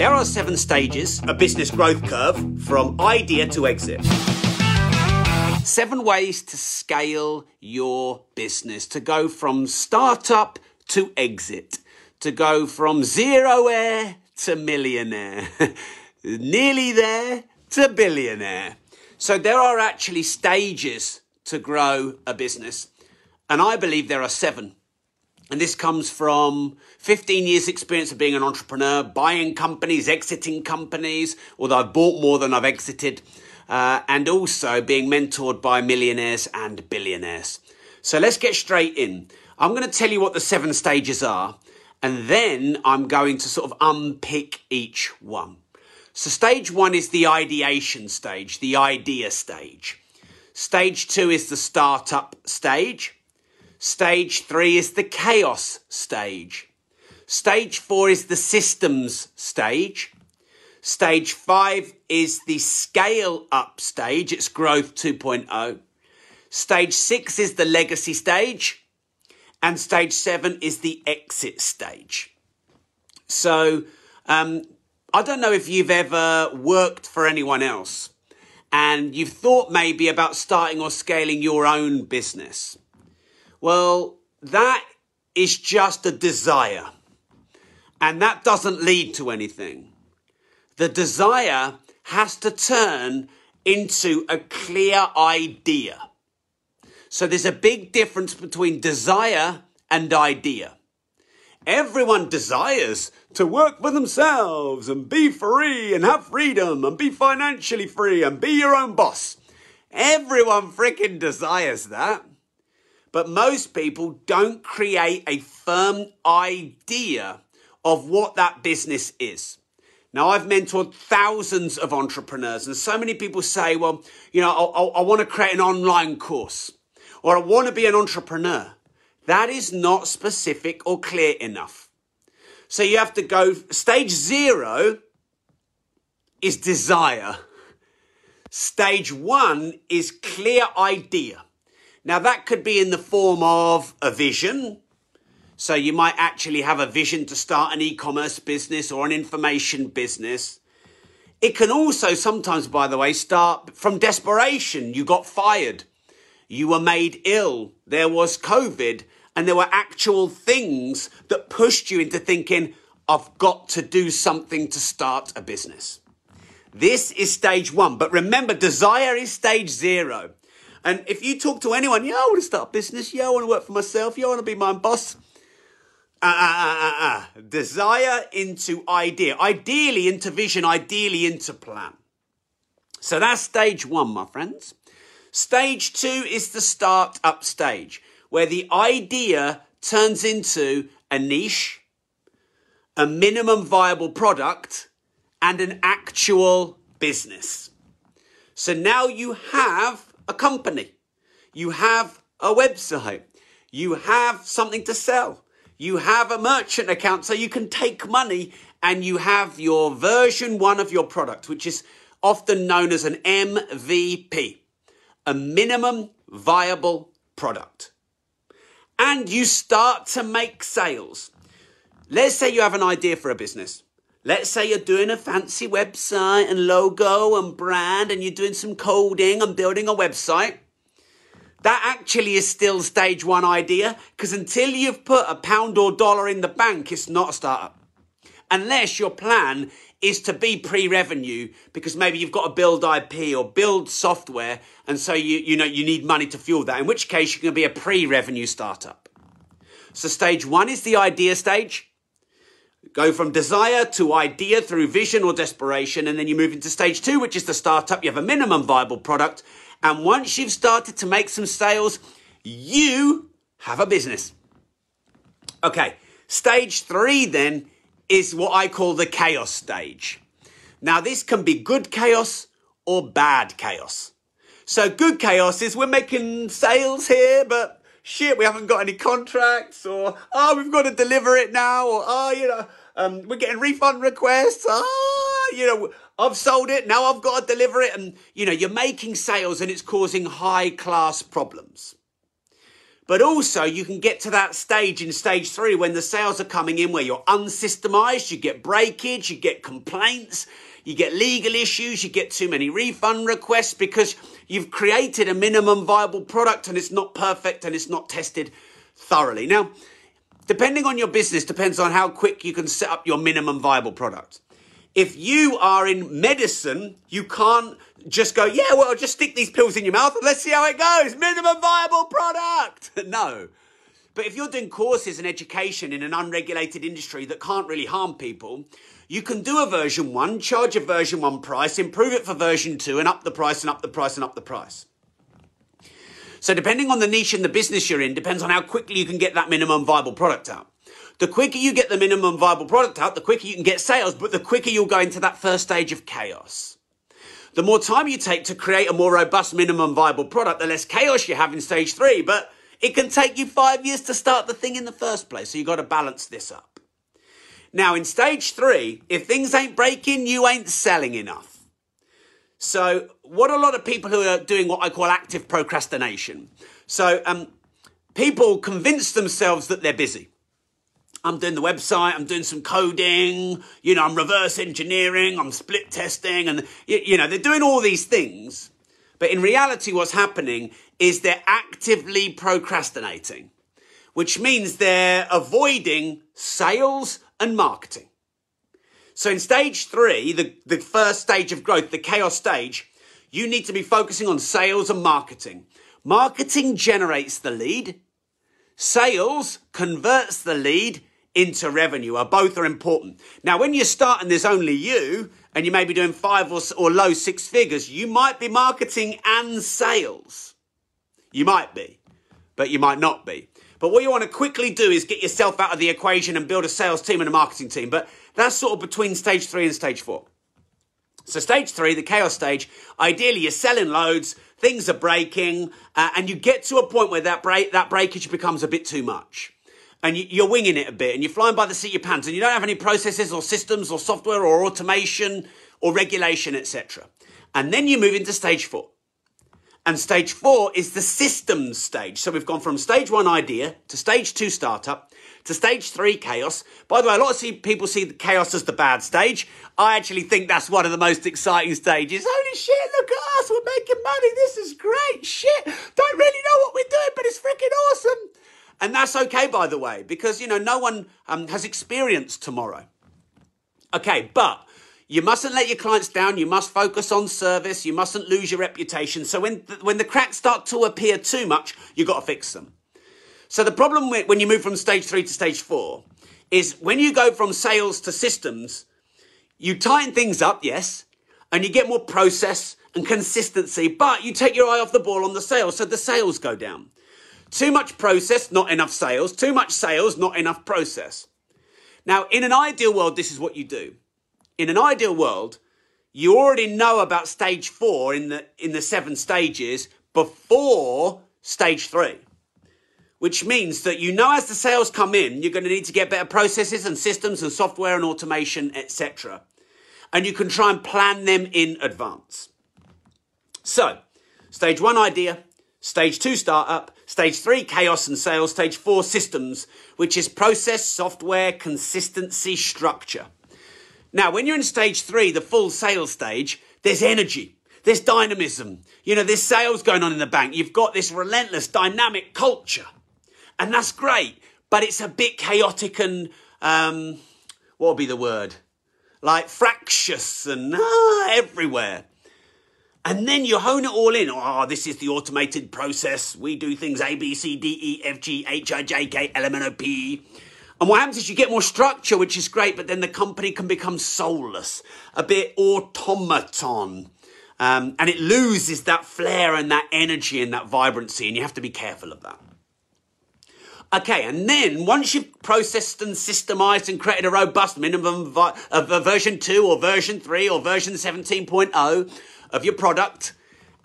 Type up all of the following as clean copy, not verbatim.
There are 7 stages, a business growth curve from idea to exit. 7 ways to scale your business, to go from startup to exit, to go from zeroer to millionaire, nearly there to billionaire. So there are actually stages to grow a business. And I believe there are 7. And this comes from 15 years experience of being an entrepreneur, buying companies, exiting companies, although I've bought more than I've exited, and also being mentored by millionaires and billionaires. So let's get straight in. I'm going to tell you what the 7 stages are, and then I'm going to sort of unpick each one. So stage 1 is the ideation stage, the idea stage. Stage 2 is the startup stage. Stage 3 is the chaos stage. Stage 4 is the systems stage. Stage 5 is the scale up stage. It's growth 2.0. Stage 6 is the legacy stage. And stage 7 is the exit stage. So I don't know if you've ever worked for anyone else and you've thought maybe about starting or scaling your own business. Well, that is just a desire, and that doesn't lead to anything. The desire has to turn into a clear idea. So there's a big difference between desire and idea. Everyone desires to work for themselves and be free and have freedom and be financially free and be your own boss. Everyone freaking desires that. But most people don't create a firm idea of what that business is. Now, I've mentored thousands of entrepreneurs, and so many people say, well, you know, I want to create an online course, or I want to be an entrepreneur. That is not specific or clear enough. So you have to go, stage 0 is desire. Stage 1 is clear idea. Now, that could be in the form of a vision. So you might actually have a vision to start an e-commerce business or an information business. It can also sometimes, by the way, start from desperation. You got fired. You were made ill. There was COVID. And there were actual things that pushed you into thinking, I've got to do something to start a business. This is stage 1. But remember, desire is stage 0. And if you talk to anyone, yeah, I want to start a business. Yeah, I want to work for myself. Yeah, I want to be my own boss. Desire into idea. Ideally into vision. Ideally into plan. So that's stage 1, my friends. Stage 2 is the start-up stage, where the idea turns into a niche, a minimum viable product, and an actual business. So now you have a company, you have a website, you have something to sell, you have a merchant account so you can take money, and you have your version 1 of your product, which is often known as an MVP, a minimum viable product. And you start to make sales. Let's say you have an idea for a business. Let's say you're doing a fancy website and logo and brand, and you're doing some coding and building a website. That actually is still stage 1 idea, because until you've put a pound or dollar in the bank, it's not a startup. Unless your plan is to be pre-revenue, because maybe you've got to build IP or build software, and so you need money to fuel that, in which case you're going to be a pre-revenue startup. So stage 1 is the idea stage. Go from desire to idea through vision or desperation, and then you move into stage 2, which is the startup. You have a minimum viable product, and once you've started to make some sales, you have a business. Okay, stage 3 then is what I call the chaos stage. Now, this can be good chaos or bad chaos. So good chaos is we're making sales here, but shit, we haven't got any contracts, or, oh, we've got to deliver it now, or, oh, you know, we're getting refund requests, oh, you know, I've sold it, now I've got to deliver it, and, you know, you're making sales and it's causing high-class problems. But also you can get to that stage in stage three when the sales are coming in where you're unsystemised, you get breakage, you get complaints, you get legal issues, you get too many refund requests because you've created a minimum viable product and it's not perfect and it's not tested thoroughly. Now, depending on your business, depends on how quick you can set up your minimum viable product. If you are in medicine, you can't just go, yeah, well, just stick these pills in your mouth and let's see how it goes. Minimum viable product. No. But if you're doing courses and education in an unregulated industry that can't really harm people, you can do a version one, charge a version one price, improve it for version two, and up the price and up the price and up the price. So depending on the niche and the business you're in, depends on how quickly you can get that minimum viable product out. The quicker you get the minimum viable product out, the quicker you can get sales, but the quicker you'll go into that first stage of chaos. The more time you take to create a more robust minimum viable product, the less chaos you have in stage three, but it can take you 5 years to start the thing in the first place. So you've got to balance this up. Now in stage three, if things ain't breaking, you ain't selling enough. So what a lot of people who are doing what I call active procrastination. So people convince themselves that they're busy. I'm doing the website, I'm doing some coding, you know, I'm reverse engineering, I'm split testing, and, you know, they're doing all these things. But in reality, what's happening is they're actively procrastinating, which means they're avoiding sales and marketing. So in stage three, the first stage of growth, the chaos stage, you need to be focusing on sales and marketing. Marketing generates the lead. Sales converts the lead into revenue. Both are important. Now, when you start and there's only you, and you may be doing five or low six figures, you might be marketing and sales. You might be, but you might not be. But what you want to quickly do is get yourself out of the equation and build a sales team and a marketing team. But that's sort of between stage three and stage four. So stage three, the chaos stage, ideally you're selling loads, things are breaking, and you get to a point where that breakage becomes a bit too much. And you're winging it a bit and you're flying by the seat of your pants and you don't have any processes or systems or software or automation or regulation, etc. And then you move into stage four. And stage four is the systems stage. So we've gone from stage one idea to stage two startup to stage three chaos. By the way, a lot of people see the chaos as the bad stage. I actually think that's one of the most exciting stages. Holy shit, look at us, we're making money. This is great shit. Don't really know what we're doing, but it's freaking awesome. And that's okay, by the way, because, you know, no one has experienced tomorrow. Okay, but you mustn't let your clients down. You must focus on service. You mustn't lose your reputation. So when the cracks start to appear too much, you've got to fix them. So the problem when you move from stage three to stage four is when you go from sales to systems, you tighten things up, yes, and you get more process and consistency, but you take your eye off the ball on the sales, so the sales go down. Too much process, not enough sales. Too much sales, not enough process. Now, in an ideal world, this is what you do. In an ideal world, you already know about stage four in the seven stages before stage three, which means that you know as the sales come in, you're going to need to get better processes and systems and software and automation, etc. And you can try and plan them in advance. So, stage one idea, stage two startup, stage three chaos and sales, stage four systems, which is process, software, consistency, structure. Now, when you're in stage three, the full sales stage, there's energy, there's dynamism, you know, there's sales going on in the bank. You've got this relentless, dynamic culture, and that's great, but it's a bit chaotic and, what would be the word? Like fractious and everywhere. And then you hone it all in. Oh, this is the automated process. We do things A, B, C, D, E, F, G, H, I, J, K, L, M, N, O, P. And what happens is you get more structure, which is great, but then the company can become soulless, a bit automaton. And it loses that flair and that energy and that vibrancy, and you have to be careful of that. Okay, and then once you've processed and systemized and created a robust minimum of a version 2 or version 3 or version 17.0 of your product,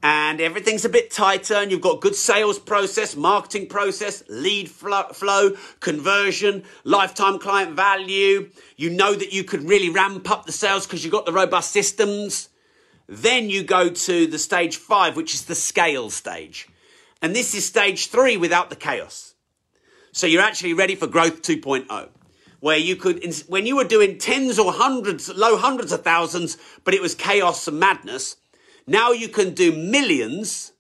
and everything's a bit tighter and you've got good sales process, marketing process, lead flow, conversion, lifetime client value. You know that you could really ramp up the sales because you've got the robust systems. Then you go to the stage 5, which is the scale stage. And this is stage 3 without the chaos. So you're actually ready for growth 2.0, where you could, when you were doing tens or hundreds, low hundreds of thousands, but it was chaos and madness, now you can do millions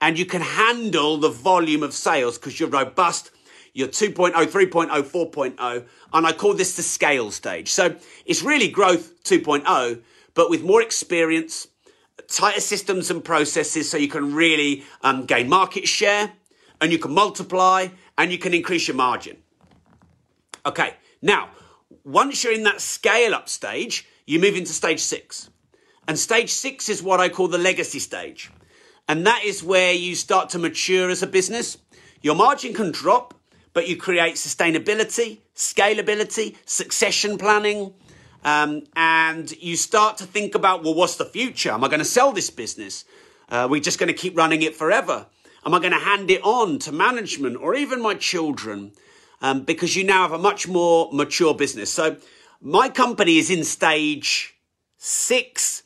and you can handle the volume of sales because you're robust. You're 2.0, 3.0, 4.0. And I call this the scale stage. So it's really growth 2.0, but with more experience, tighter systems and processes, so you can really gain market share, and you can multiply, and you can increase your margin. Okay, now, once you're in that scale-up stage, you move into stage 6. And stage 6 is what I call the legacy stage. And that is where you start to mature as a business. Your margin can drop, but you create sustainability, scalability, succession planning, and you start to think about, well, what's the future? Am I going to sell this business? We're just going to keep running it forever? Am I going to hand it on to management or even my children? Because you now have a much more mature business. So my company is in stage 6,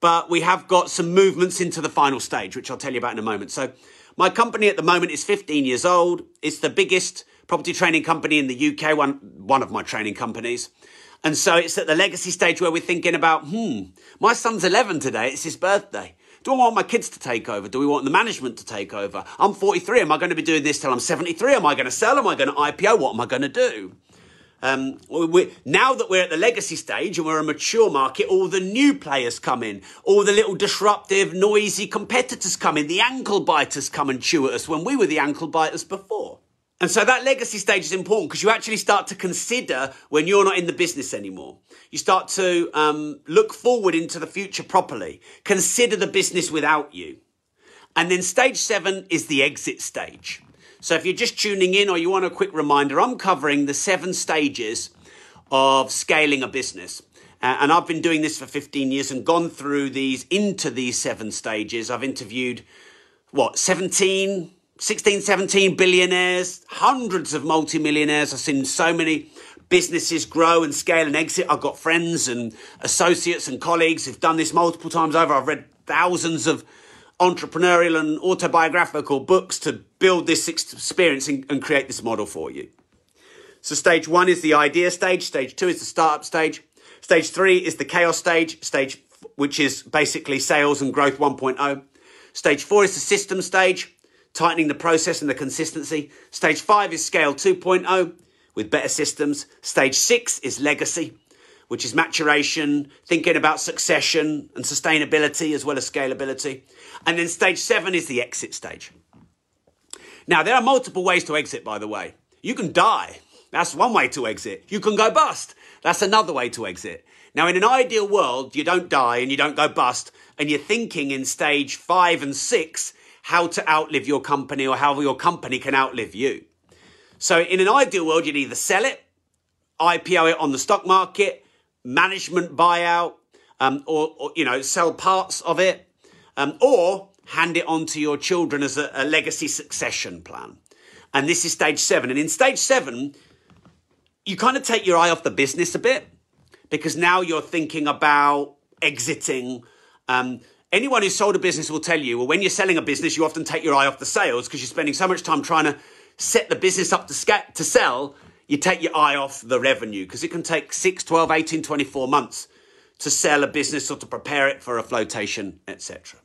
but we have got some movements into the final stage, which I'll tell you about in a moment. So my company at the moment is 15 years old. It's the biggest property training company in the UK, one of my training companies. And so it's at the legacy stage where we're thinking about, my son's 11 today. It's his birthday. Do I want my kids to take over? Do we want the management to take over? I'm 43. Am I going to be doing this till I'm 73? Am I going to sell? Am I going to IPO? What am I going to do? Now that we're at the legacy stage and we're a mature market, all the new players come in. All the little disruptive, noisy competitors come in. The ankle biters come and chew at us when we were the ankle biters before. And so that legacy stage is important because you actually start to consider when you're not in the business anymore. You start to look forward into the future properly. Consider the business without you. And then stage 7 is the exit stage. So if you're just tuning in or you want a quick reminder, I'm covering the 7 stages of scaling a business. And I've been doing this for 15 years and gone through into these 7 stages. I've interviewed, 16, 17 billionaires, hundreds of multimillionaires. I've seen so many businesses grow and scale and exit. I've got friends and associates and colleagues who've done this multiple times over. I've read thousands of entrepreneurial and autobiographical books to build this experience and create this model for you. So stage 1 is the idea stage. Stage 2 is the startup stage. Stage 3 is the chaos stage, which is basically sales and growth 1.0. Stage 4 is the system stage, tightening the process and the consistency. Stage 5 is scale 2.0 with better systems. Stage 6 is legacy, which is maturation, thinking about succession and sustainability as well as scalability. And then stage 7 is the exit stage. Now, there are multiple ways to exit, by the way. You can die. That's one way to exit. You can go bust. That's another way to exit. Now, in an ideal world, you don't die and you don't go bust. And you're thinking in stage 5 and 6, how to outlive your company or how your company can outlive you. So in an ideal world, you'd either sell it, IPO it on the stock market, management buyout, or sell parts of it, or hand it on to your children as a legacy succession plan. And this is stage 7. And in stage 7, you kind of take your eye off the business a bit because now you're thinking about exiting. Anyone who's sold a business will tell you, well, when you're selling a business, you often take your eye off the sales because you're spending so much time trying to set the business up to sell, you take your eye off the revenue because it can take 6, 12, 18, 24 months to sell a business or to prepare it for a flotation, etc.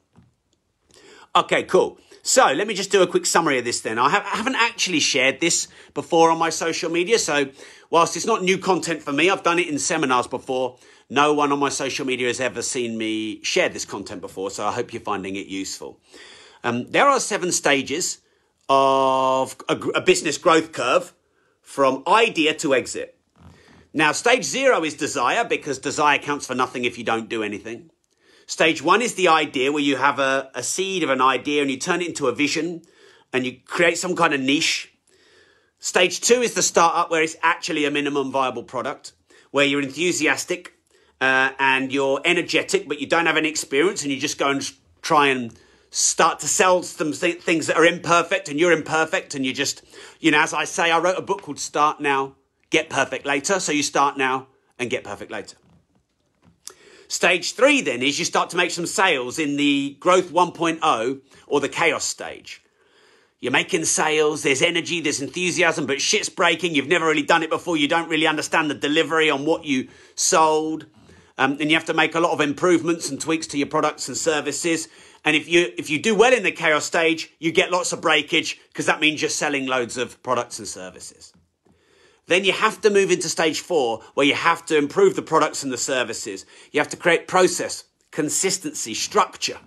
Okay, cool. So let me just do a quick summary of this then. I haven't actually shared this before on my social media. So whilst it's not new content for me, I've done it in seminars before. No one on my social media has ever seen me share this content before, so I hope you're finding it useful. There are 7 stages of a business growth curve from idea to exit. Now, stage 0 is desire, because desire counts for nothing if you don't do anything. Stage 1 is the idea, where you have a seed of an idea and you turn it into a vision and you create some kind of niche. Stage 2 is the startup, where it's actually a minimum viable product, where you're enthusiastic and you're energetic, but you don't have any experience and you just go and try and start to sell some things that are imperfect, and you're imperfect and you just, as I say, I wrote a book called Start Now, Get Perfect Later. So you start now and get perfect later. Stage 3 then is you start to make some sales in the growth 1.0 or the chaos stage. You're making sales, there's energy, there's enthusiasm, but shit's breaking. You've never really done it before. You don't really understand the delivery on what you sold. And you have to make a lot of improvements and tweaks to your products and services. And if you do well in the chaos stage, you get lots of breakage because that means you're selling loads of products and services. Then you have to move into stage 4, where you have to improve the products and the services. You have to create process, consistency, structure,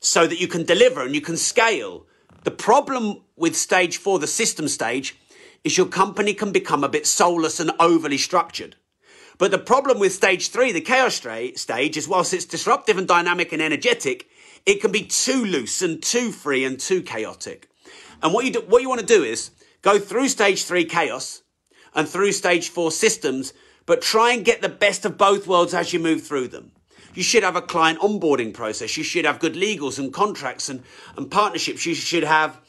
so that you can deliver and you can scale. The problem with stage 4, the system stage, is your company can become a bit soulless and overly structured. But the problem with stage 3, the chaos stage, is whilst it's disruptive and dynamic and energetic, it can be too loose and too free and too chaotic. And what you want to do is go through stage 3 chaos and through stage 4 systems, but try and get the best of both worlds as you move through them. You should have a client onboarding process. You should have good legals and contracts and partnerships. You should have,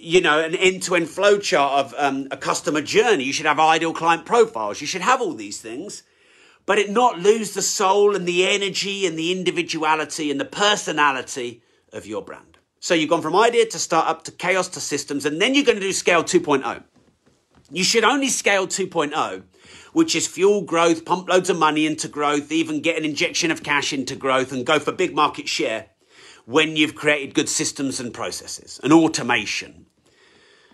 an end-to-end flow chart of a customer journey. You should have ideal client profiles. You should have all these things, but it not lose the soul and the energy and the individuality and the personality of your brand. So you've gone from idea to startup to chaos to systems, and then you're going to do scale 2.0. You should only scale 2.0, which is fuel growth, pump loads of money into growth, even get an injection of cash into growth and go for big market share when you've created good systems and processes and automation.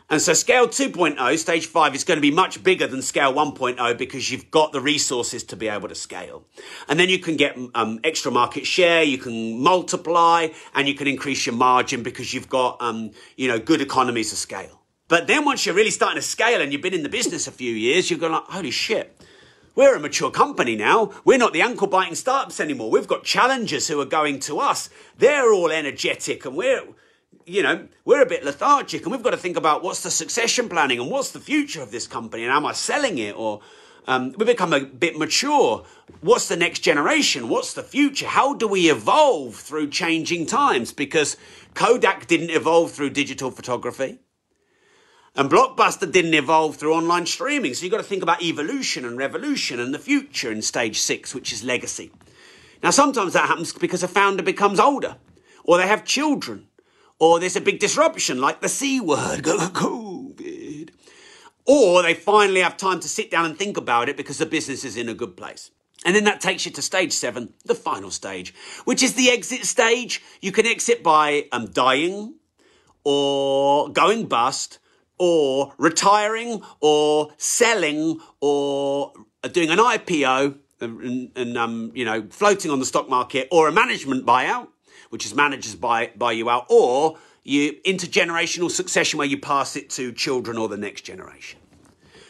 And so scale 2.0, stage 5, is going to be much bigger than scale 1.0 because you've got the resources to be able to scale. And then you can get extra market share, you can multiply, and you can increase your margin because you've got, good economies of scale. But then once you're really starting to scale and you've been in the business a few years, you're going like, holy shit, we're a mature company now. We're not the ankle-biting startups anymore. We've got challengers who are going to us. They're all energetic and we're a bit lethargic, and we've got to think about what's the succession planning and what's the future of this company and am I selling it, or we become a bit mature. What's the next generation? What's the future? How do we evolve through changing times? Because Kodak didn't evolve through digital photography. And Blockbuster didn't evolve through online streaming. So you've got to think about evolution and revolution and the future in stage 6, which is legacy. Now, sometimes that happens because a founder becomes older, or they have children, or there's a big disruption like the C word, COVID. Or they finally have time to sit down and think about it because the business is in a good place. And then that takes you to stage 7, the final stage, which is the exit stage. You can exit by dying or going bust, or retiring, or selling, or doing an IPO and floating on the stock market, or a management buyout, which is managers buy you out, or you intergenerational succession where you pass it to children or the next generation.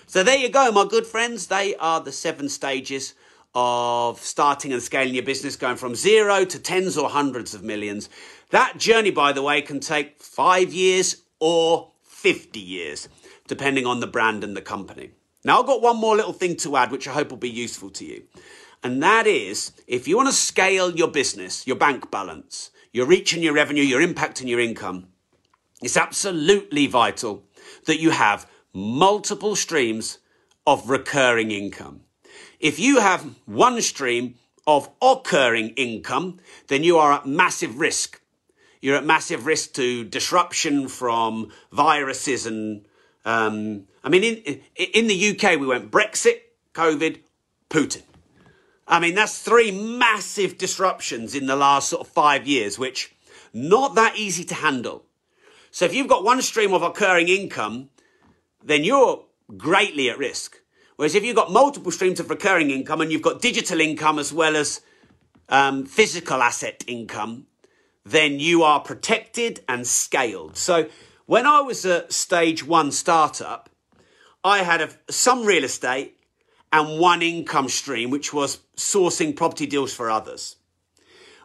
So there you go, my good friends. They are the 7 stages of starting and scaling your business, going from 0 to tens or hundreds of millions. That journey, by the way, can take 5 years or 50 years, depending on the brand and the company. Now, I've got one more little thing to add, which I hope will be useful to you. And that is, if you want to scale your business, your bank balance, your reach and your revenue, your impact and your income, it's absolutely vital that you have multiple streams of recurring income. If you have one stream of occurring income, then you are at massive risk. You're at massive risk to disruption from viruses and, in the UK, we went Brexit, COVID, Putin. That's 3 massive disruptions in the last 5 years, which not that easy to handle. So if you've got one stream of occurring income, then you're greatly at risk. Whereas if you've got multiple streams of recurring income and you've got digital income as well as physical asset income, then you are protected and scaled. So when I was a stage 1 startup, I had some real estate and one income stream, which was sourcing property deals for others.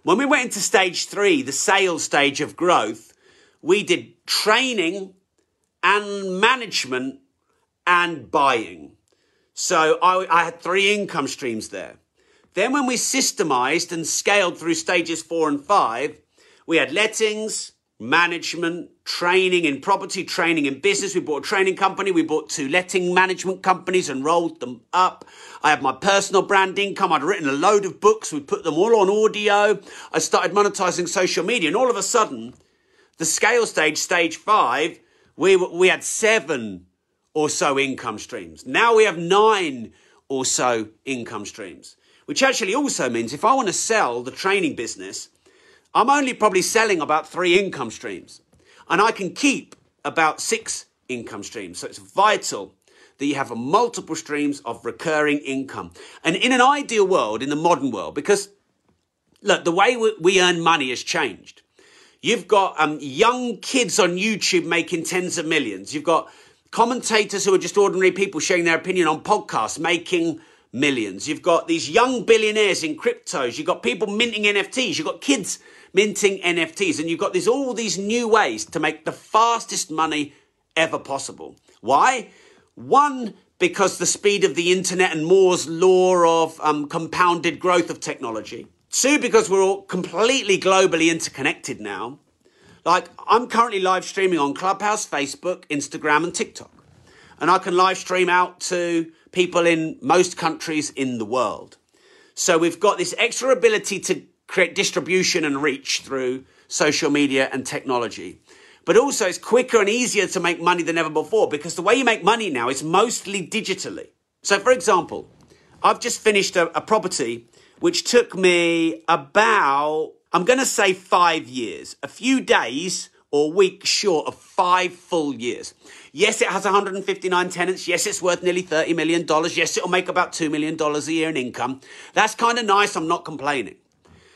When we went into stage 3, the sales stage of growth, we did training and management and buying. So I had 3 income streams there. Then when we systemized and scaled through stages 4 and 5, we had lettings, management, training in property, training in business. We bought a training company. We bought 2 letting management companies and rolled them up. I had my personal brand income. I'd written a load of books. We put them all on audio. I started monetizing social media. And all of a sudden, the scale stage, stage 5, We had 7 or so income streams. Now we have 9 or so income streams, which actually also means if I want to sell the training business, I'm only probably selling about 3 income streams, and I can keep about 6 income streams. So it's vital that you have a multiple streams of recurring income. And in an ideal world, in the modern world, because look, the way we earn money has changed. You've got young kids on YouTube making tens of millions. You've got commentators who are just ordinary people sharing their opinion on podcasts, making millions. You've got these young billionaires in cryptos. You've got people minting NFTs. You've got kids minting NFTs. And you've got all these new ways to make the fastest money ever possible. Why? One, because the speed of the internet and Moore's law of compounded growth of technology. 2, because we're all completely globally interconnected now. Like, I'm currently live streaming on Clubhouse, Facebook, Instagram, and TikTok. And I can live stream out to people in most countries in the world. So we've got this extra ability to create distribution and reach through social media and technology. But also it's quicker and easier to make money than ever before, because the way you make money now is mostly digitally. So for example, I've just finished a property which took me about, I'm going to say 5 years, a few days or weeks short of 5 full years. Yes, it has 159 tenants. Yes, it's worth nearly $30 million. Yes, it'll make about $2 million a year in income. That's kind of nice. I'm not complaining.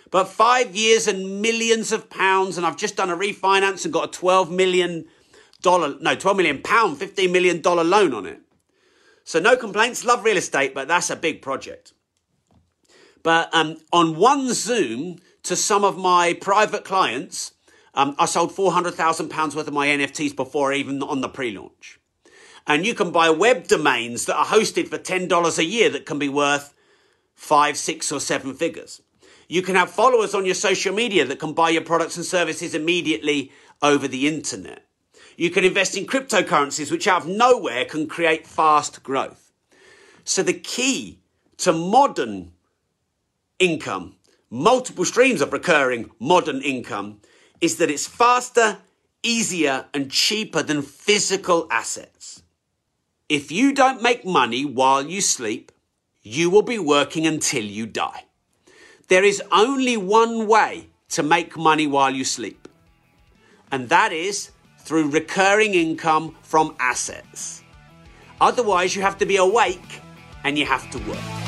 But 5 years and millions of pounds, and I've just done a refinance and got a £12 million, $15 million loan on it. So no complaints. Love real estate, but that's a big project. But on one Zoom to some of my private clients, I sold £400,000 worth of my NFTs before even on the pre-launch. And you can buy web domains that are hosted for $10 a year that can be worth 5, 6, or 7 figures. You can have followers on your social media that can buy your products and services immediately over the internet. You can invest in cryptocurrencies, which out of nowhere can create fast growth. So the key to modern income, multiple streams of recurring modern income, is that it's faster, easier, and cheaper than physical assets. If you don't make money while you sleep, you will be working until you die. There is only one way to make money while you sleep, and that is through recurring income from assets. Otherwise, you have to be awake and you have to work.